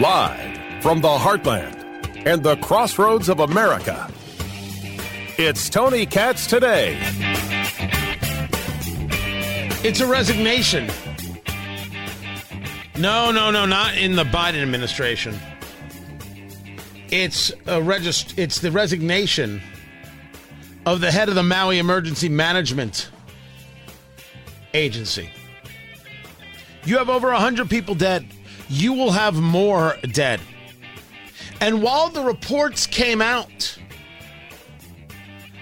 Live from the heartland and the crossroads of America, it's Tony Katz Today. It's a resignation. No, not in the Biden administration. It's the resignation of the head of the Maui Emergency Management Agency. You have over 100 people dead. You will have more dead. And while the reports came out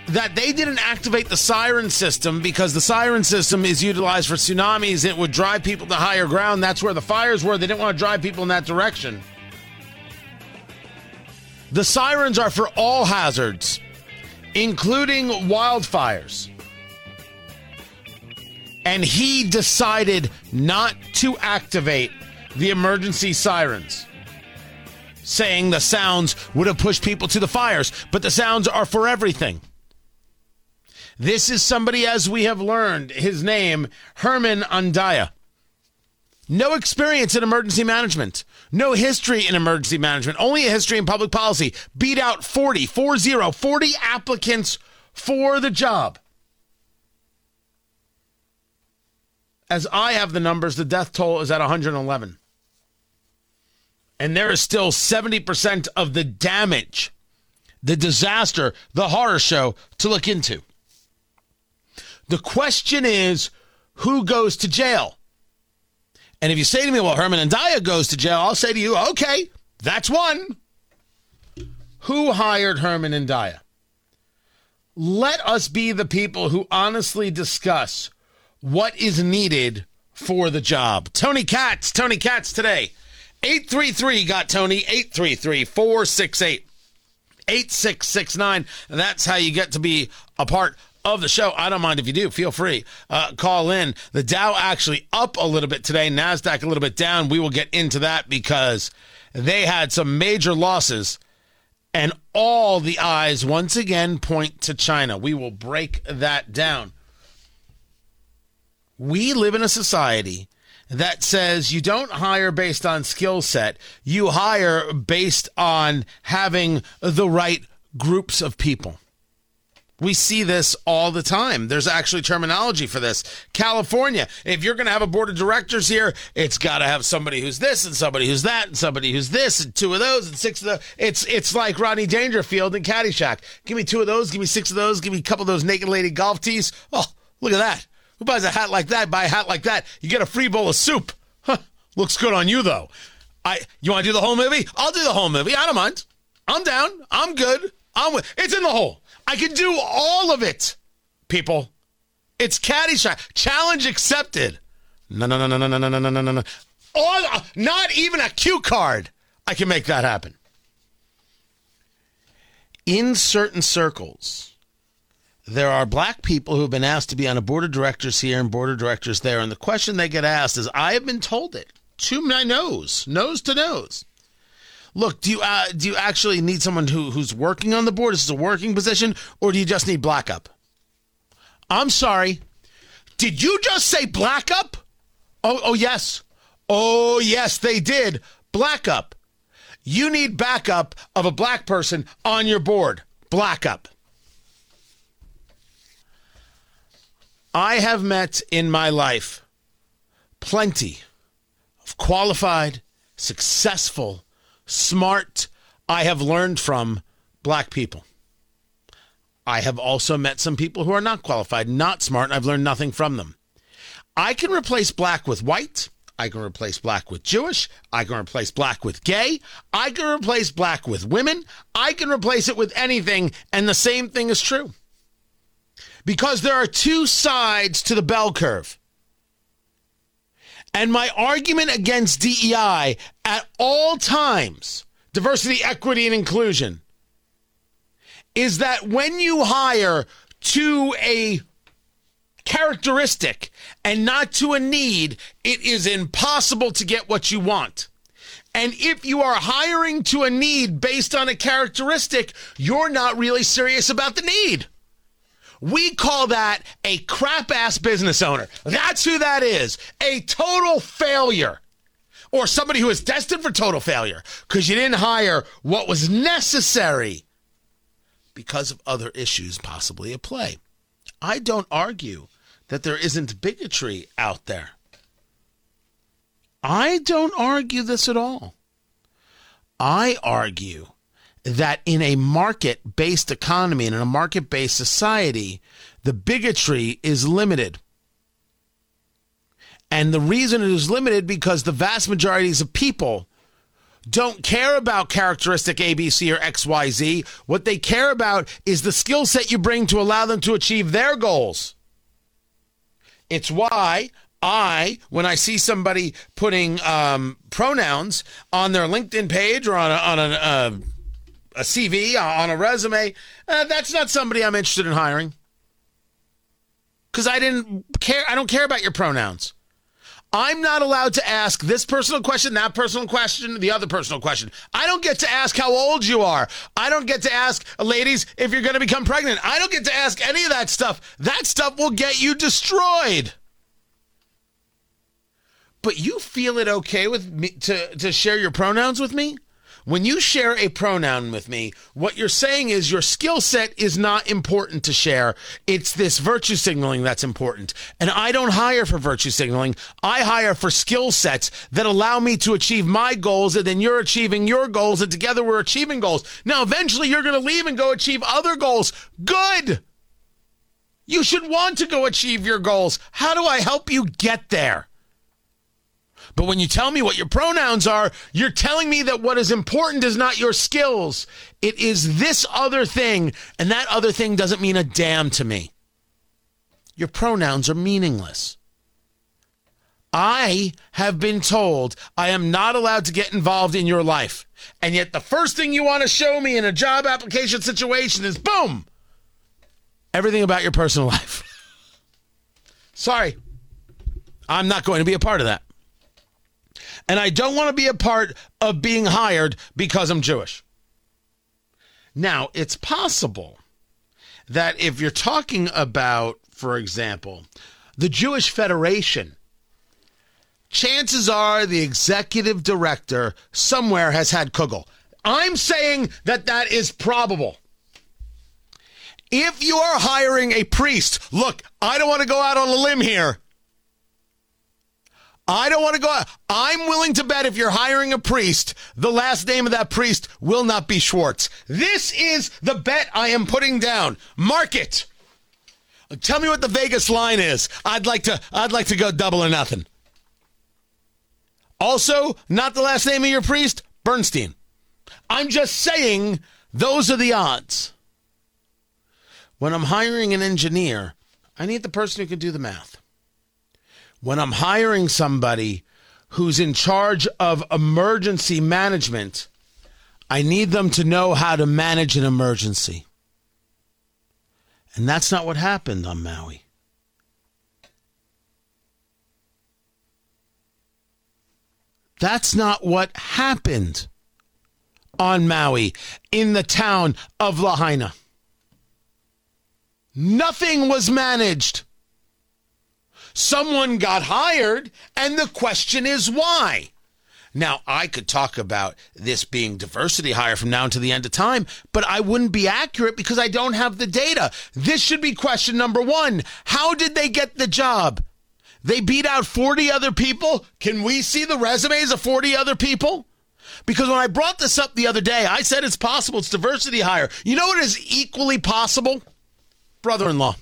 that they didn't activate the siren system because the siren system is utilized for tsunamis, it would drive people to higher ground. That's where the fires were. They didn't want to drive people in that direction. The sirens are for all hazards, including wildfires. And he decided not to activate the emergency sirens, saying the sounds would have pushed people to the fires, but the sounds are for everything. This is somebody, as we have learned, his name, Herman Andaya. No experience in emergency management. No history in emergency management. Only a history in public policy. Beat out 40 applicants for the job. As I have the numbers, the death toll is at 111. And there is still 70% of the damage, the disaster, the horror show to look into. The question is, who goes to jail? And if you say to me, well, Herman Andaya goes to jail, I'll say to you, okay, that's one. Who hired Herman Andaya? Let us be the people who honestly discuss what is needed for the job. Tony Katz Today. 833-GOT-TONY, 833-468-8669. That's how you get to be a part of the show. I don't mind if you do. Feel free. Call in. The Dow actually up a little bit today. NASDAQ a little bit down. We will get into that because they had some major losses. And all the eyes, once again, point to China. We will break that down. We live in a society that says you don't hire based on skill set. You hire based on having the right groups of people. We see this all the time. There's actually terminology for this. California, if you're going to have a board of directors here, it's got to have somebody who's this and somebody who's that and somebody who's this and two of those and six of those. It's like Rodney Dangerfield and Caddyshack. Give me two of those. Give me six of those. Give me a couple of those naked lady golf tees. Oh, look at that. Who buys a hat like that? Buy a hat like that. You get a free bowl of soup. Huh. Looks good on you, though. You want to do the whole movie? I'll do the whole movie. I don't mind. I'm down. I'm good. It's in the hole. I can do all of it, people. It's Caddyshack. Challenge accepted. No. Not even a cue card. I can make that happen. In certain circles, there are black people who have been asked to be on a board of directors here and board of directors there. And the question they get asked is, I have been told it to my nose to nose. Look, do you actually need someone who's working on the board? Is this a working position? Or do you just need black up? I'm sorry. Did you just say black up? Oh, yes. Oh, yes, they did. Black up. You need backup of a black person on your board. Black up. I have met in my life plenty of qualified, successful, smart, I have learned from black people. I have also met some people who are not qualified, not smart, and I've learned nothing from them. I can replace black with white. I can replace black with Jewish. I can replace black with gay. I can replace black with women. I can replace it with anything, and the same thing is true. Because there are two sides to the bell curve. And my argument against DEI at all times, diversity, equity, and inclusion, is that when you hire to a characteristic and not to a need, it is impossible to get what you want. And if you are hiring to a need based on a characteristic, you're not really serious about the need. We call that a crap-ass business owner. That's who that is. A total failure. or somebody who is destined for total failure because you didn't hire what was necessary because of other issues possibly at play. I don't argue that there isn't bigotry out there. I don't argue this at all. I argue that in a market-based economy and in a market-based society, the bigotry is limited. And the reason it is limited because the vast majorities of people don't care about characteristic A, B, C, or X, Y, Z. What they care about is the skill set you bring to allow them to achieve their goals. It's why when I see somebody putting pronouns on their LinkedIn page or on a CV, on a resume, that's not somebody I'm interested in hiring. Because I didn't care. I don't care about your pronouns. I'm not allowed to ask this personal question, that personal question, the other personal question. I don't get to ask how old you are. I don't get to ask, ladies, if you're going to become pregnant. I don't get to ask any of that stuff. That stuff will get you destroyed. But you feel it okay with me to share your pronouns with me? When you share a pronoun with me, what you're saying is your skill set is not important to share. It's this virtue signaling that's important. And I don't hire for virtue signaling. I hire for skill sets that allow me to achieve my goals, and then you're achieving your goals, and together we're achieving goals. Now, eventually, you're going to leave and go achieve other goals. Good. You should want to go achieve your goals. How do I help you get there? But when you tell me what your pronouns are, you're telling me that what is important is not your skills. It is this other thing, and that other thing doesn't mean a damn to me. Your pronouns are meaningless. I have been told I am not allowed to get involved in your life. And yet the first thing you want to show me in a job application situation is, boom, everything about your personal life. Sorry, I'm not going to be a part of that. And I don't want to be a part of being hired because I'm Jewish. Now, it's possible that if you're talking about, for example, the Jewish Federation, chances are the executive director somewhere has had kugel. I'm saying that that is probable. If you are hiring a priest, look, I don't want to go out on a limb here. I don't want to go out. I'm willing to bet if you're hiring a priest, the last name of that priest will not be Schwartz. This is the bet I am putting down. Mark it. Tell me what the Vegas line is. I'd like to go double or nothing. Also, not the last name of your priest, Bernstein. I'm just saying those are the odds. When I'm hiring an engineer, I need the person who can do the math. When I'm hiring somebody who's in charge of emergency management, I need them to know how to manage an emergency. And that's not what happened on Maui. That's not what happened on Maui in the town of Lahaina. Nothing was managed. Someone got hired, and the question is why? Now, I could talk about this being diversity hire from now until the end of time, but I wouldn't be accurate because I don't have the data. This should be question number one. How did they get the job? They beat out 40 other people? Can we see the resumes of 40 other people? Because when I brought this up the other day, I said it's possible. It's diversity hire. You know what is equally possible? Brother-in-law.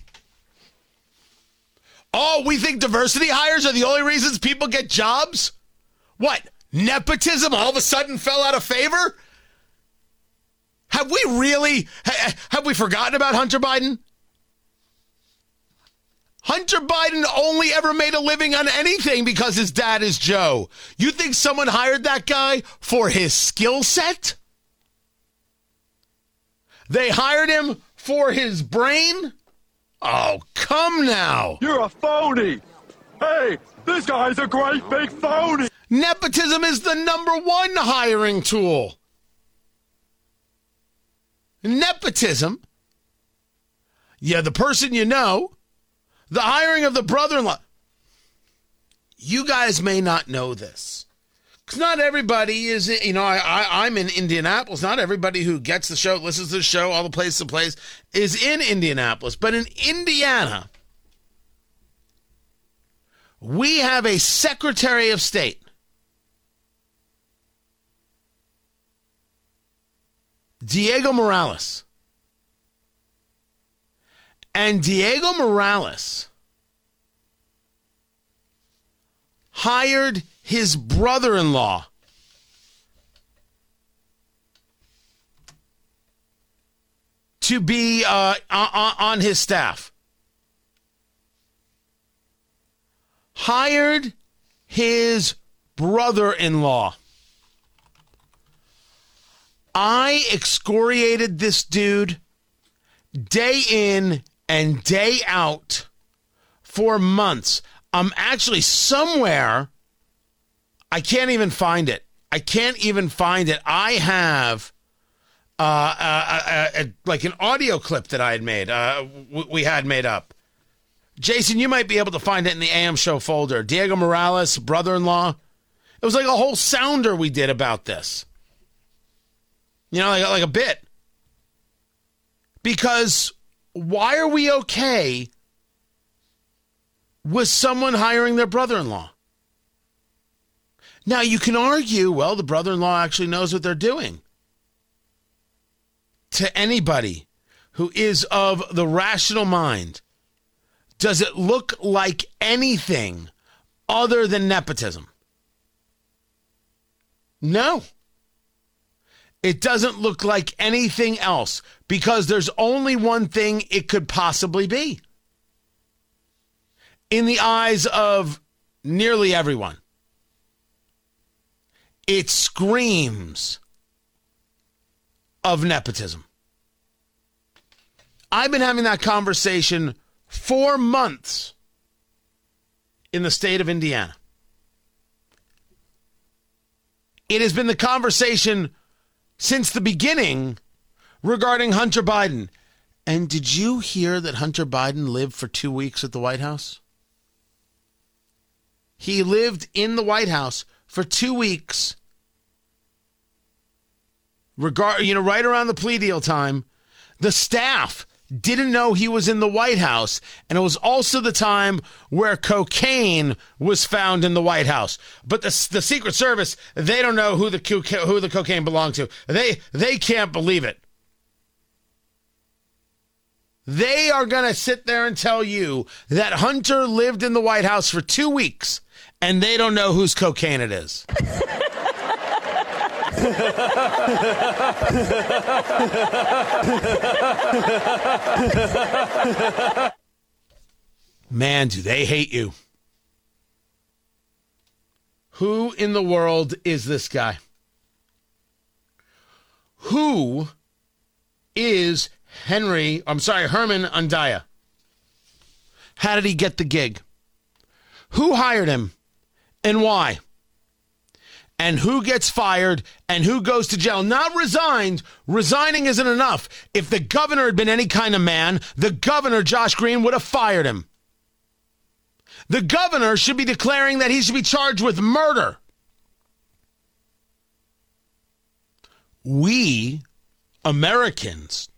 Oh, we think diversity hires are the only reasons people get jobs? What? Nepotism all of a sudden fell out of favor? Have we really, have we forgotten about Hunter Biden? Hunter Biden only ever made a living on anything because his dad is Joe. You think someone hired that guy for his skill set? They hired him for his brain? Oh, come now. You're a phony. Hey, this guy's a great big phony. Nepotism is the number one hiring tool. Nepotism. Yeah, the person you know. The hiring of the brother-in-law. You guys may not know this. Because not everybody is, you know, I'm in Indianapolis. Not everybody who gets the show, listens to the show, all the place to place, is in Indianapolis. But in Indiana, we have a Secretary of State. Diego Morales. And Diego Morales hired his brother-in-law to be on his staff. Hired his brother-in-law. I excoriated this dude day in and day out for months. I'm actually somewhere. I can't even find it. I have like an audio clip that I had made. We had made up. Jason, you might be able to find it in the AM show folder. Diego Morales, brother-in-law. It was like a whole sounder we did about this. You know, like a bit. Because why are we okay with someone hiring their brother-in-law? Now, you can argue, well, the brother-in-law actually knows what they're doing. To anybody who is of the rational mind, does it look like anything other than nepotism? No. It doesn't look like anything else because there's only one thing it could possibly be. In the eyes of nearly everyone, it screams of nepotism. I've been having that conversation for months in the state of Indiana. It has been the conversation since the beginning regarding Hunter Biden. And did you hear that Hunter Biden lived for 2 weeks at the White House? He lived in the White House for 2 weeks. Right around the plea deal time, the staff didn't know he was in the White House, and it was also the time where cocaine was found in the White House. But the Secret Service, they don't know who the cocaine belonged to. They can't believe it. They are going to sit there and tell you that Hunter lived in the White House for 2 weeks, and they don't know whose cocaine it is. Man, do they hate you. Who in the world is this guy? Who is Herman Andaya? How did he get the gig? Who hired him and why? And who gets fired, and who goes to jail? Not resigned. Resigning isn't enough. If the governor had been any kind of man, the governor, Josh Green, would have fired him. The governor should be declaring that he should be charged with murder. We, Americans,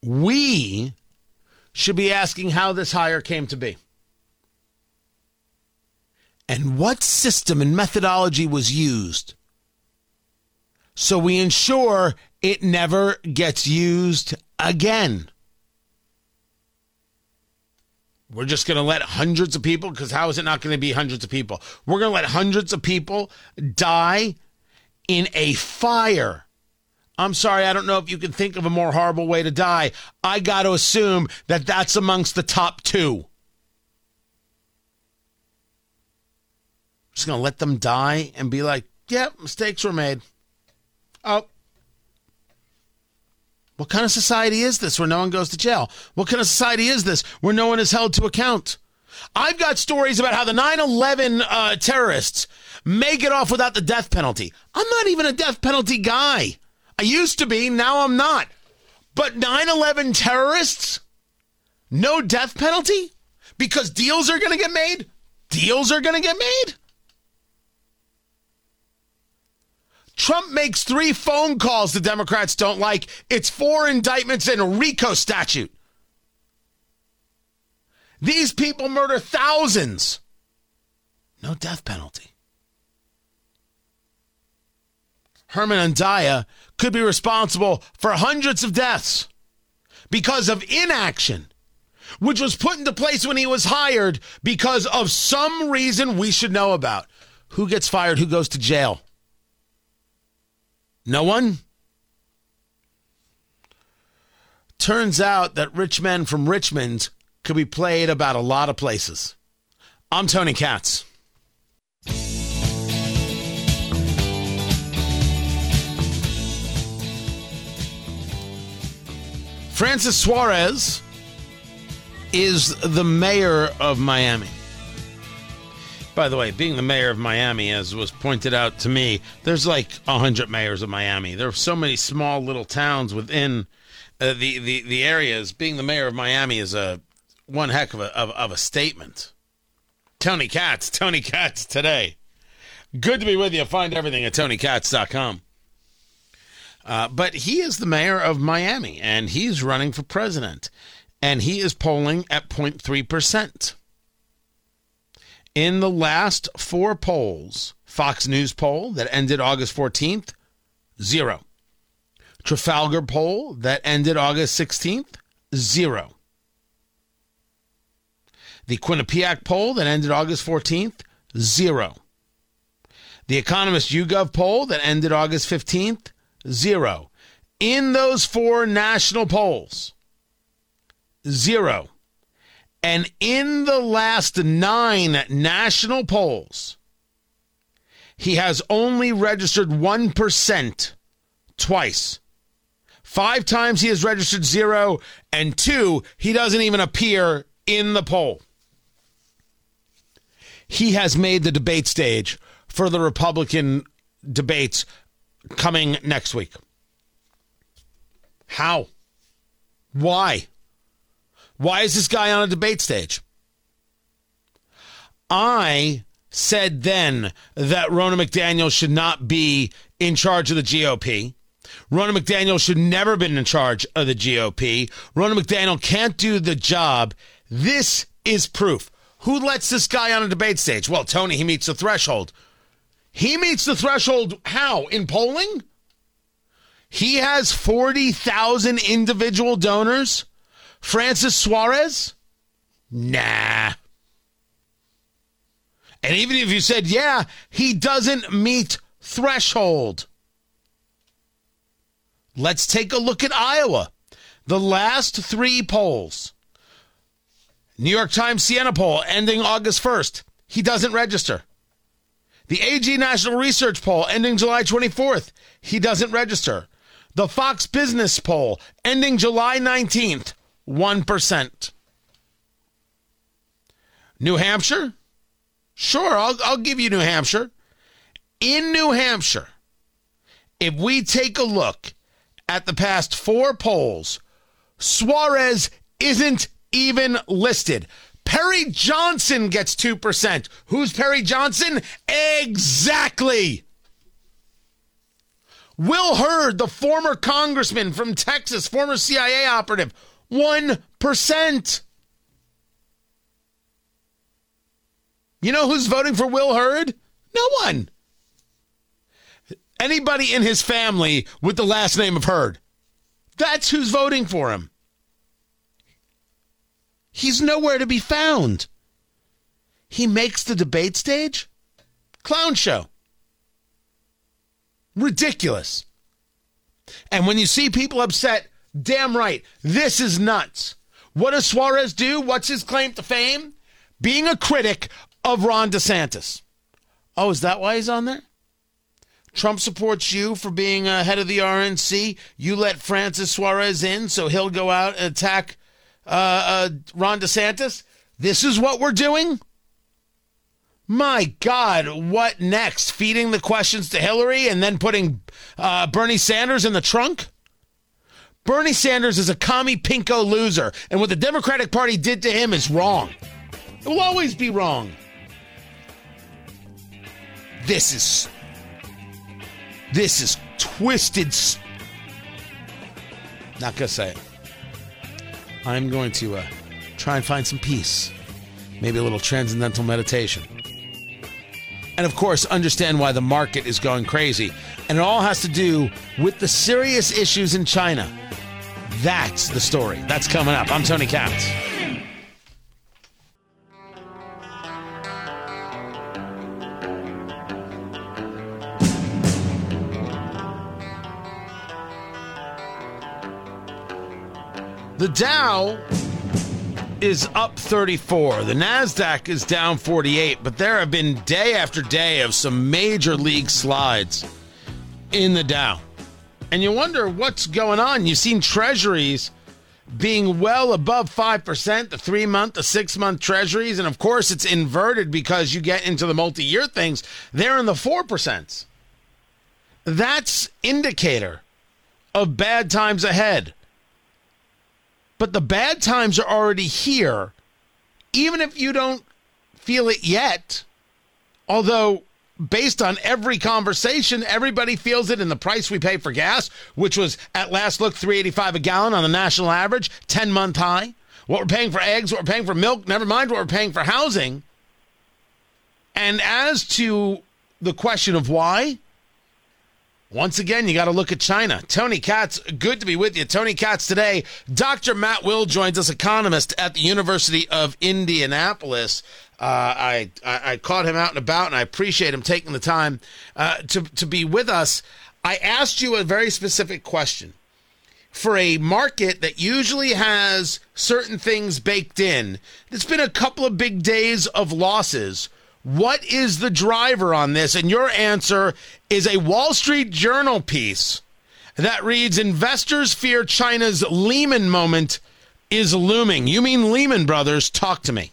we should be asking how this hire came to be. And what system and methodology was used so we ensure it never gets used again? We're just going to let hundreds of people, because how is it not going to be hundreds of people? We're going to let hundreds of people die in a fire. I'm sorry, I don't know if you can think of a more horrible way to die. I got to assume that that's amongst the top two. Just going to let them die and be like, yep, mistakes were made. Oh. What kind of society is this where no one goes to jail? What kind of society is this where no one is held to account? I've got stories about how the 9/11 terrorists may get off without the death penalty. I'm not even a death penalty guy. I used to be, now I'm not. But 9/11 terrorists? No death penalty? Because deals are going to get made? Trump makes 3 phone calls the Democrats don't like. It's 4 indictments and a RICO statute. These people murder thousands. No death penalty. Herman Andaya could be responsible for hundreds of deaths because of inaction, which was put into place when he was hired because of some reason we should know about. Who gets fired? Who goes to jail? No one? Turns out that rich men from Richmond could be played about a lot of places. I'm Tony Katz. Francis Suarez is the mayor of Miami. By the way, being the mayor of Miami, as was pointed out to me, there's like 100 mayors of Miami. There are so many small little towns within the areas. Being the mayor of Miami is one heck of a statement. Tony Katz Today. Good to be with you. Find everything at TonyKatz.com. But he is the mayor of Miami, and he's running for president. And he is polling at 0.3%. In the last 4 polls, Fox News poll that ended August 14th, 0. Trafalgar poll that ended August 16th, 0. The Quinnipiac poll that ended August 14th, 0. The Economist YouGov poll that ended August 15th, 0. In those 4 national polls, 0. And in the last 9 national polls, he has only registered 1% twice. 5 times he has registered 0, and 2, he doesn't even appear in the poll. He has made the debate stage for the Republican debates coming next week. How? Why? Why is this guy on a debate stage? I said then that Rona McDaniel should not be in charge of the GOP. Rona McDaniel should never have been in charge of the GOP. Rona McDaniel can't do the job. This is proof. Who lets this guy on a debate stage? Well, Tony, he meets the threshold. He meets the threshold how? In polling? He has 40,000 individual donors. Francis Suarez? Nah. And even if you said, yeah, he doesn't meet threshold. Let's take a look at Iowa. The last 3 polls. New York Times Siena poll ending August 1st. He doesn't register. The AG National Research poll ending July 24th. He doesn't register. The Fox Business poll ending July 19th. 1%. New Hampshire? Sure, I'll give you New Hampshire. In New Hampshire, if we take a look at the past 4 polls, Suarez isn't even listed. Perry Johnson gets 2%. Who's Perry Johnson? Exactly. Will Hurd, the former congressman from Texas, former CIA operative, 1%. You know who's voting for Will Hurd? No one. Anybody in his family with the last name of Hurd. That's who's voting for him. He's nowhere to be found. He makes the debate stage? Clown show. Ridiculous. And when you see people upset, damn right. This is nuts. What does Suarez do? What's his claim to fame? Being a critic of Ron DeSantis. Oh, is that why he's on there? Trump supports you for being head of the RNC. You let Francis Suarez in, so he'll go out and attack Ron DeSantis. This is what we're doing? My God, what next? Feeding the questions to Hillary and then putting Bernie Sanders in the trunk? Bernie Sanders is a commie pinko loser, and what the Democratic Party did to him is wrong. It will always be wrong. This is This is twisted. Not going to say it. I'm going to try and find some peace. Maybe a little transcendental meditation. And of course, understand why the market is going crazy. And it all has to do with the serious issues in China. That's the story. That's coming up. I'm Tony Katz. The Dow is up 34. The NASDAQ is down 48, but there have been day after day of some major league slides in the Dow. And you wonder what's going on. You've seen treasuries being well above 5%, the 3-month, the 6-month treasuries. And of course, it's inverted because you get into the multi-year things. They're in the 4%. That's indicator of bad times ahead. But the bad times are already here, even if you don't feel it yet. Although, based on every conversation, everybody feels it in the price we pay for gas, which was at last look $3.85 a gallon on the national average, 10-month high. What we're paying for eggs, what we're paying for milk, never mind what we're paying for housing. And as to the question of why, once again, you got to look at China. Tony Katz, good to be with you. Tony Katz Today. Dr. Matt Will joins us, economist at the University of Indianapolis. I caught him out and about, and I appreciate him taking the time to be with us. I asked you a very specific question. For a market that usually has certain things baked in, it's been a couple of big days of losses. What is the driver on this? And your answer is a Wall Street Journal piece that reads, "Investors fear China's Lehman moment is looming." You mean Lehman Brothers? Talk to me.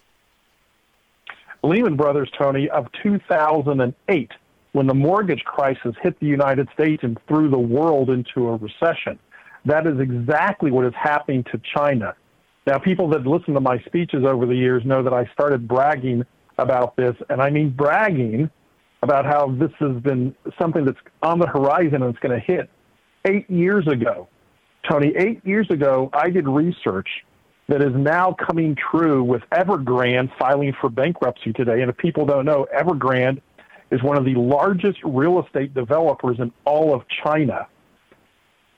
Lehman Brothers, Tony, of 2008, when the mortgage crisis hit the United States and threw the world into a recession. That is exactly what is happening to China. Now, people that listen to my speeches over the years know that I started bragging about this, and I mean bragging about how this has been something that's on the horizon and it's going to hit. 8 years ago, Tony, 8 years ago, I did research that is now coming true with Evergrande filing for bankruptcy today. And if people don't know, Evergrande is one of the largest real estate developers in all of China.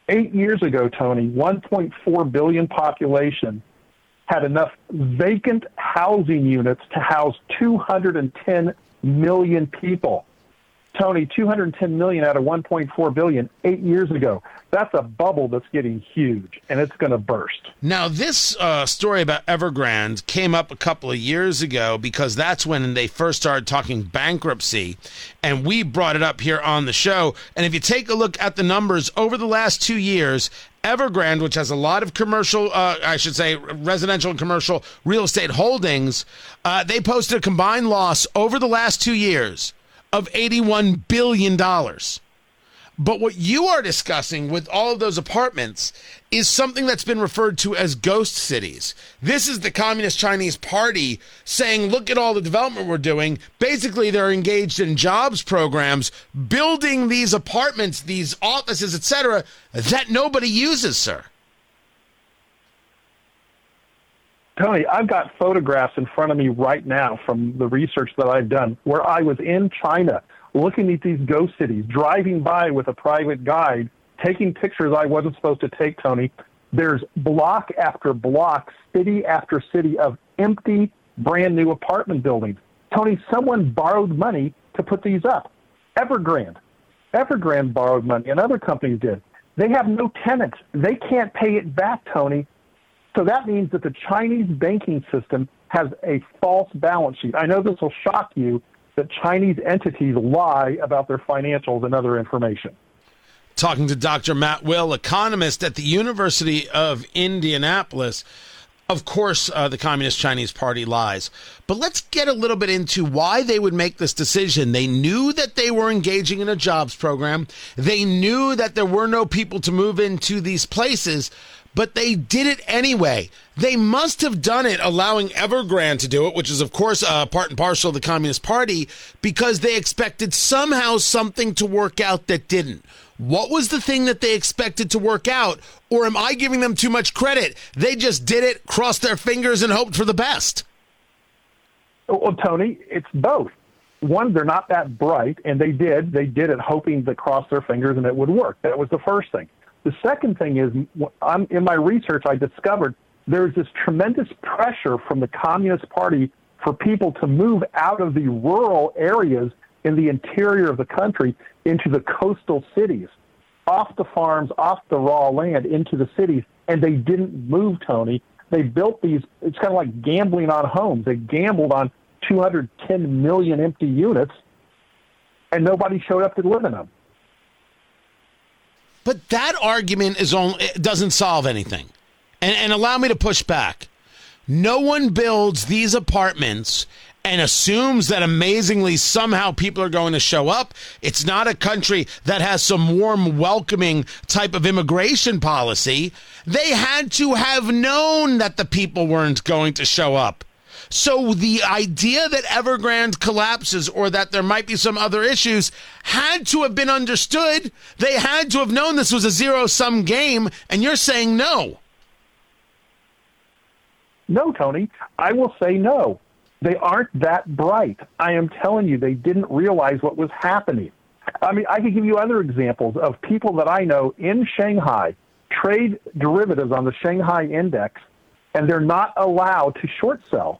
8 years ago, Tony, 1.4 billion population had enough vacant housing units to house 210 million people. Tony, 210 million out of 1.4 billion 8 years ago. That's a bubble that's getting huge, and it's going to burst. Now, this story about Evergrande came up a couple of years ago because that's when they first started talking bankruptcy, and we brought it up here on the show. And if you take a look at the numbers over the last 2 years, Evergrande, which has a lot of commercial, residential and commercial real estate holdings, they posted a combined loss over the last 2 years of $81 billion. But what you are discussing with all of those apartments is something that's been referred to as ghost cities. This is the Communist Chinese Party saying, look at all the development we're doing. Basically, they're engaged in jobs programs, building these apartments, these offices, etc., that nobody uses, sir. Tony, I've got photographs in front of me right now from the research that I've done where I was in China looking at these ghost cities, driving by with a private guide, taking pictures I wasn't supposed to take, Tony. There's block after block, city after city of empty, brand new apartment buildings. Tony, someone borrowed money to put these up. Evergrande borrowed money, and other companies did. They have no tenants. They can't pay it back, Tony. So that means that the Chinese banking system has a false balance sheet. I know this will shock you, that Chinese entities lie about their financials and other information. Talking to Dr. Matt Will, economist at the University of Indianapolis. Of course, the Communist Chinese Party lies. But let's get a little bit into why they would make this decision. They knew that they were engaging in a jobs program. They knew that there were no people to move into these places. but they did it anyway. They must have done it allowing Evergrande to do it, which is, of course, part and parcel of the Communist Party, because they expected somehow something to work out that didn't. What was the thing that they expected to work out? Or am I giving them too much credit? They just did it, crossed their fingers, and hoped for the best. Well, Tony, it's both. One, they're not that bright, and they did it hoping to cross their fingers and it would work. That was the first thing. The second thing is, in my research, I discovered there's this tremendous pressure from the Communist Party for people to move out of the rural areas in the interior of the country into the coastal cities, off the farms, off the raw land, into the cities, and they didn't move, Tony. They built these, it's kind of like gambling on homes. They gambled on 210 million empty units, and nobody showed up to live in them. But that argument doesn't solve anything. And allow me to push back. No one builds these apartments and assumes that amazingly somehow people are going to show up. It's not a country that has some warm, welcoming type of immigration policy. They had to have known that the people weren't going to show up. So the idea that Evergrande collapses or that there might be some other issues had to have been understood. They had to have known this was a zero-sum game, and you're saying no. No, Tony, I will say no. They aren't that bright. I am telling you, they didn't realize what was happening. I mean, I could give you other examples of people that I know in Shanghai trade derivatives on the Shanghai index, and they're not allowed to short sell.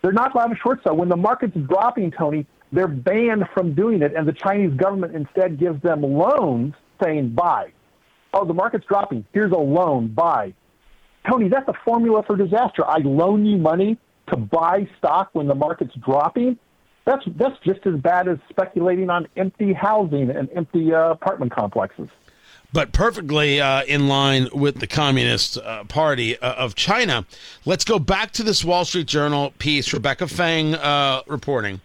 They're not allowed to short sell. When the market's dropping, Tony, they're banned from doing it, and the Chinese government instead gives them loans saying buy. Oh, the market's dropping. Here's a loan, buy. Tony, that's a formula for disaster. I loan you money to buy stock when the market's dropping. That's just as bad as speculating on empty housing and empty apartment complexes. But perfectly in line with the Communist Party of China. Let's go back to this Wall Street Journal piece, Rebecca Fang reporting.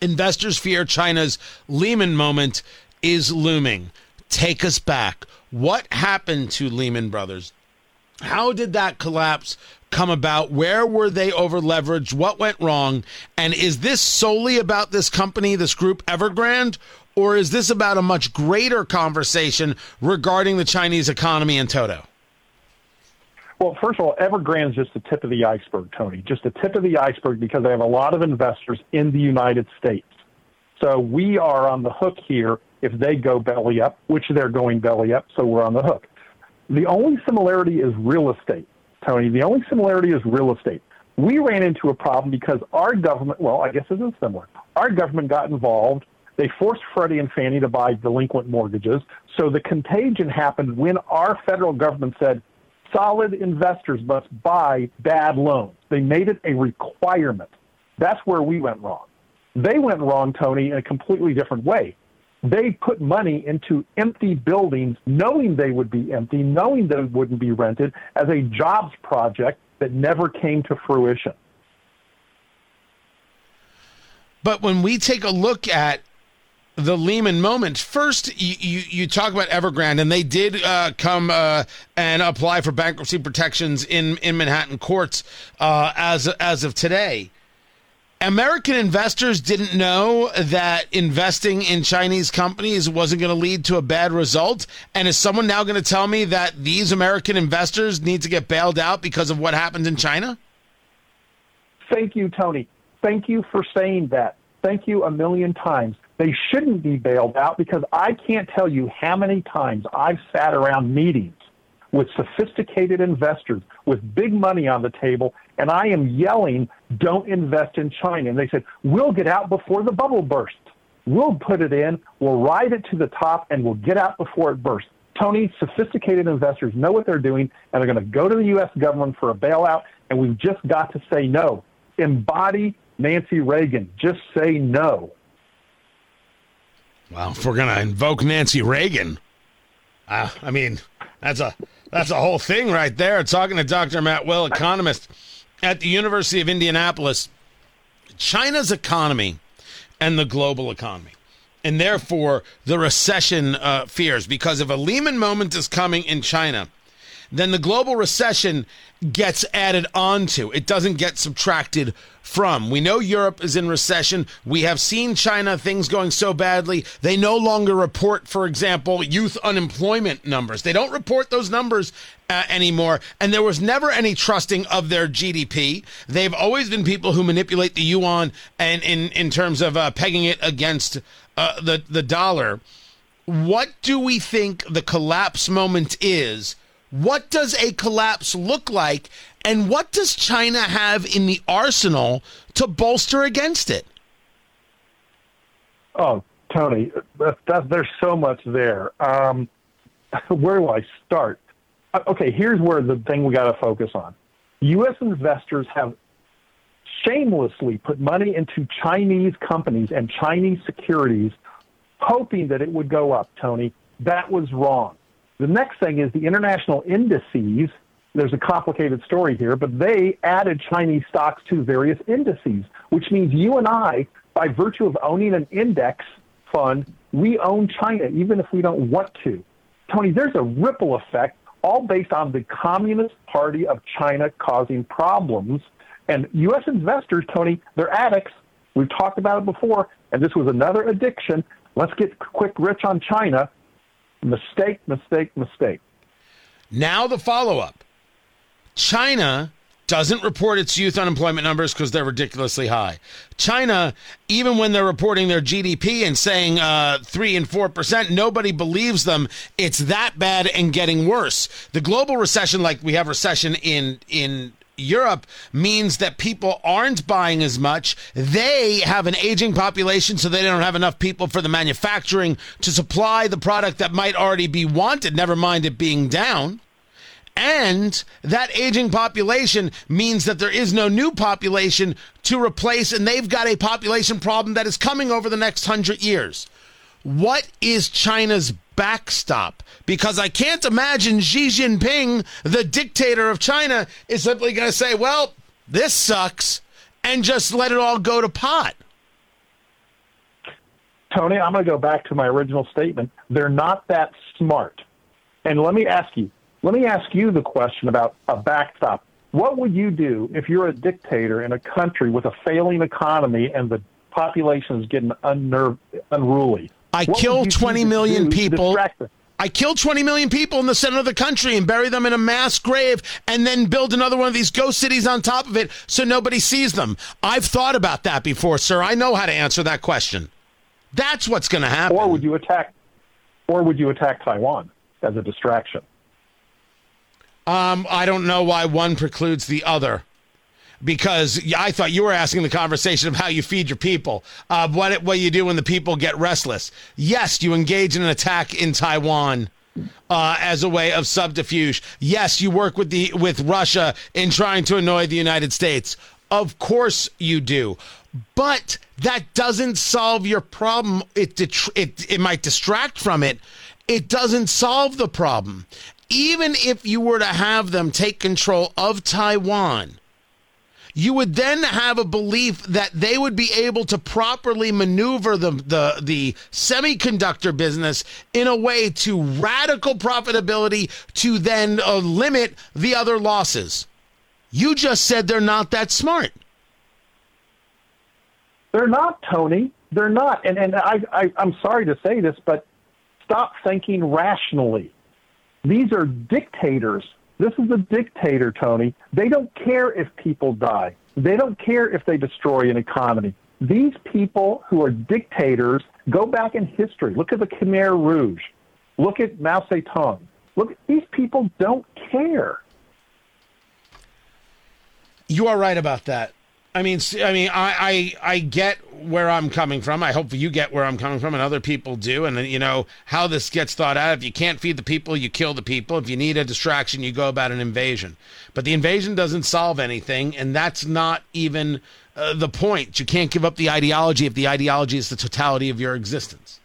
Investors fear China's Lehman moment is looming. Take us back. What happened to Lehman Brothers? How did that collapse come about? Where were they over-leveraged? What went wrong? And is this solely about this company, this group Evergrande, or is this about a much greater conversation regarding the Chinese economy in toto? Well, first of all, Evergrande is just the tip of the iceberg, Tony, just the tip of the iceberg because they have a lot of investors in the United States. So we are on the hook here if they go belly up, which they're going belly up, so we're on the hook. The only similarity is real estate, Tony. The only similarity is real estate. We ran into a problem because our government, well, I guess it is similar. Our government got involved. They forced Freddie and Fannie to buy delinquent mortgages. So the contagion happened when our federal government said, solid investors must buy bad loans. They made it a requirement. That's where we went wrong. They went wrong, Tony, in a completely different way. They put money into empty buildings knowing they would be empty, knowing that it wouldn't be rented, as a jobs project that never came to fruition. But when we take a look at the Lehman moment, first you talk about Evergrande, and they did come and apply for bankruptcy protections in Manhattan courts as of today. American investors didn't know that investing in Chinese companies wasn't going to lead to a bad result. And is someone now going to tell me that these American investors need to get bailed out because of what happened in China? Thank you, Tony. Thank you for saying that. Thank you a million times. They shouldn't be bailed out because I can't tell you how many times I've sat around meetings with sophisticated investors, with big money on the table, and I am yelling, don't invest in China. And they said, we'll get out before the bubble bursts. We'll put it in, we'll ride it to the top, and we'll get out before it bursts. Tony, sophisticated investors know what they're doing, and they're going to go to the U.S. government for a bailout, and we've just got to say no. Embody Nancy Reagan. Just say no. Well, if we're going to invoke Nancy Reagan, I mean, that's a whole thing right there. Talking to Dr. Matt Will, economist at the University of Indianapolis. China's economy and the global economy, and therefore the recession fears, because if a Lehman moment is coming in China, then the global recession gets added onto. It doesn't get subtracted from. We know Europe is in recession. We have seen China, things going so badly. They no longer report, for example, youth unemployment numbers. They don't report those numbers anymore. And there was never any trusting of their GDP. They've always been people who manipulate the yuan and in terms of pegging it against the dollar. What do we think the collapse moment is? What does a collapse look like? And what does China have in the arsenal to bolster against it? Oh, Tony, there's so much there. Where do I start? Okay, here's where the thing we got to focus on. U.S. investors have shamelessly put money into Chinese companies and Chinese securities, hoping that it would go up, Tony. That was wrong. The next thing is the international indices. There's a complicated story here, but they added Chinese stocks to various indices, which means you and I, by virtue of owning an index fund, we own China, even if we don't want to. Tony, there's a ripple effect, all based on the Communist Party of China causing problems. And U.S. investors, Tony, they're addicts. We've talked about it before, and this was another addiction. Let's get quick rich on China. Mistake, mistake, mistake. Now the follow-up. China doesn't report its youth unemployment numbers because they're ridiculously high. China, even when they're reporting their GDP and saying 3 and 4%, nobody believes them. It's that bad and getting worse. The global recession, like we have recession in Europe, means that people aren't buying as much. They have an aging population, so they don't have enough people for the manufacturing to supply the product that might already be wanted, never mind it being down. And that aging population means that there is no new population to replace, and they've got a population problem that is coming over the next 100 years. What is China's backstop? Because I can't imagine Xi Jinping, the dictator of China, is simply going to say, well, this sucks, and just let it all go to pot. Tony, I'm going to go back to my original statement. They're not that smart. And let me ask you the question about a backstop. What would you do if you're a dictator in a country with a failing economy and the population is getting unruly? I kill 20 million people. I kill 20 million people in the center of the country and bury them in a mass grave and then build another one of these ghost cities on top of it so nobody sees them. I've thought about that before, sir. I know how to answer that question. That's what's going to happen. Or would you attack Taiwan as a distraction? I don't know why one precludes the other, because I thought you were asking the conversation of how you feed your people, what you do when the people get restless. Yes, you engage in an attack in Taiwan as a way of subterfuge. Yes, you work with Russia in trying to annoy the United States. Of course you do. But that doesn't solve your problem. It might distract from it. It doesn't solve the problem. Even if you were to have them take control of Taiwan, you would then have a belief that they would be able to properly maneuver the semiconductor business in a way to radical profitability to then limit the other losses. You just said they're not that smart. They're not, Tony. They're not. And I'm sorry to say this, but stop thinking rationally. These are dictators. This is a dictator, Tony. They don't care if people die. They don't care if they destroy an economy. These people who are dictators, go back in history. Look at the Khmer Rouge. Look at Mao Zedong. Look, these people don't care. You are right about that. I get where I'm coming from. I hope you get where I'm coming from, and other people do. And, you know, how this gets thought out. If you can't feed the people, you kill the people. If you need a distraction, you go about an invasion. But the invasion doesn't solve anything, and that's not even the point. You can't give up the ideology if the ideology is the totality of your existence.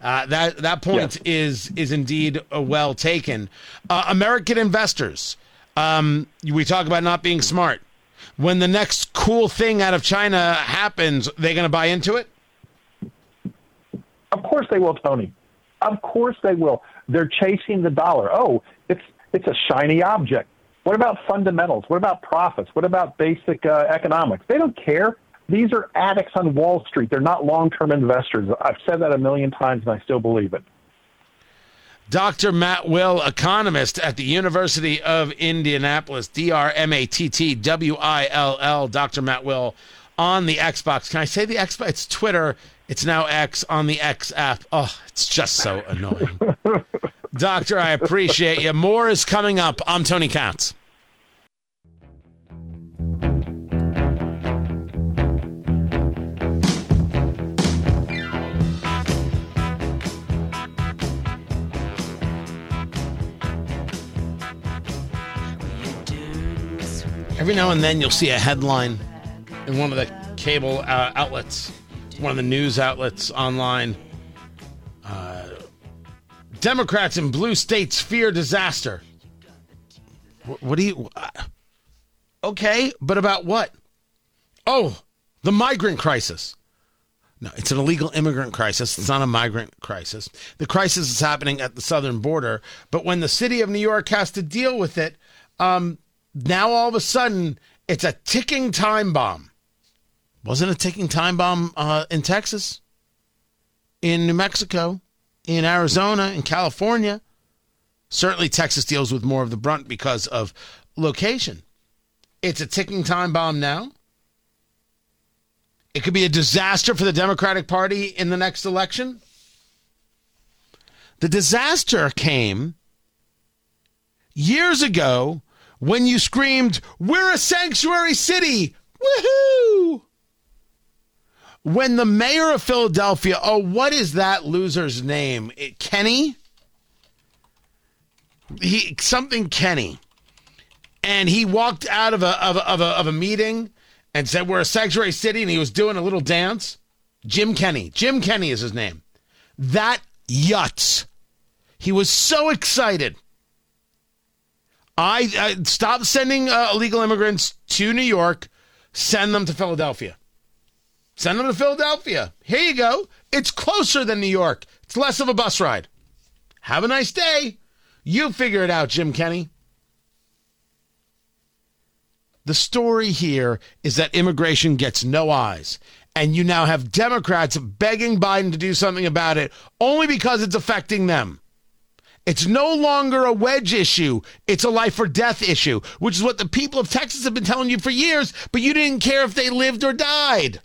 That point is indeed well taken. American investors, we talk about not being smart. When the next cool thing out of China happens, they're going to buy into it? Of course they will, Tony. Of course they will. They're chasing the dollar. Oh, it's It's a shiny object. What about fundamentals? What about profits? What about basic economics? They don't care. These are addicts on Wall Street. They're not long-term investors. I've said that a million times, and I still believe it. Dr. Matt Will, economist at the University of Indianapolis, DrMattWill, Dr. Matt Will, on the Xbox. Can I say the Xbox? It's Twitter. It's now X on the X app. Oh, it's just so annoying. Doctor, I appreciate you. More is coming up. I'm Tony Katz. Every now and then you'll see a headline in one of the cable outlets, one of the news outlets online. Democrats in blue states fear disaster. What do you... Okay, but about what? Oh, the migrant crisis. No, it's an illegal immigrant crisis. It's not a migrant crisis. The crisis is happening at the southern border, but when the city of New York has to deal with it... now, all of a sudden, it's a ticking time bomb. Wasn't a ticking time bomb in Texas, in New Mexico, in Arizona, in California. Certainly, Texas deals with more of the brunt because of location. It's a ticking time bomb now. It could be a disaster for the Democratic Party in the next election. The disaster came years ago when you screamed, "We're a sanctuary city! Woohoo!" When the mayor of Philadelphia, oh, what is that loser's name? Kenny? Something Kenny. And he walked out of a meeting and said, "We're a sanctuary city," and he was doing a little dance. Jim Kenney. Jim Kenney is his name. That yutz. He was so excited. I stop sending illegal immigrants to New York. Send them to Philadelphia. Send them to Philadelphia. Here you go. It's closer than New York. It's less of a bus ride. Have a nice day. You figure it out, Jim Kenney. The story here is that immigration gets no eyes. And you now have Democrats begging Biden to do something about it only because it's affecting them. It's no longer a wedge issue. It's a life or death issue, which is what the people of Texas have been telling you for years, but you didn't care if they lived or died.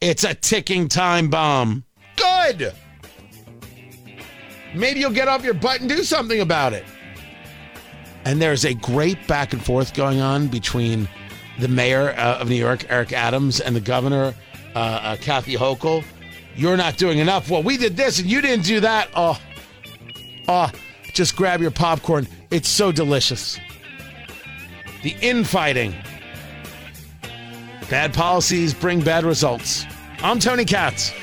It's a ticking time bomb. Good. Maybe you'll get off your butt and do something about it. And there's a great back and forth going on between the mayor of New York, Eric Adams, and the governor, Kathy Hochul. You're not doing enough. Well, we did this and you didn't do that. Oh, just grab your popcorn. It's so delicious. The infighting. Bad policies bring bad results. I'm Tony Katz.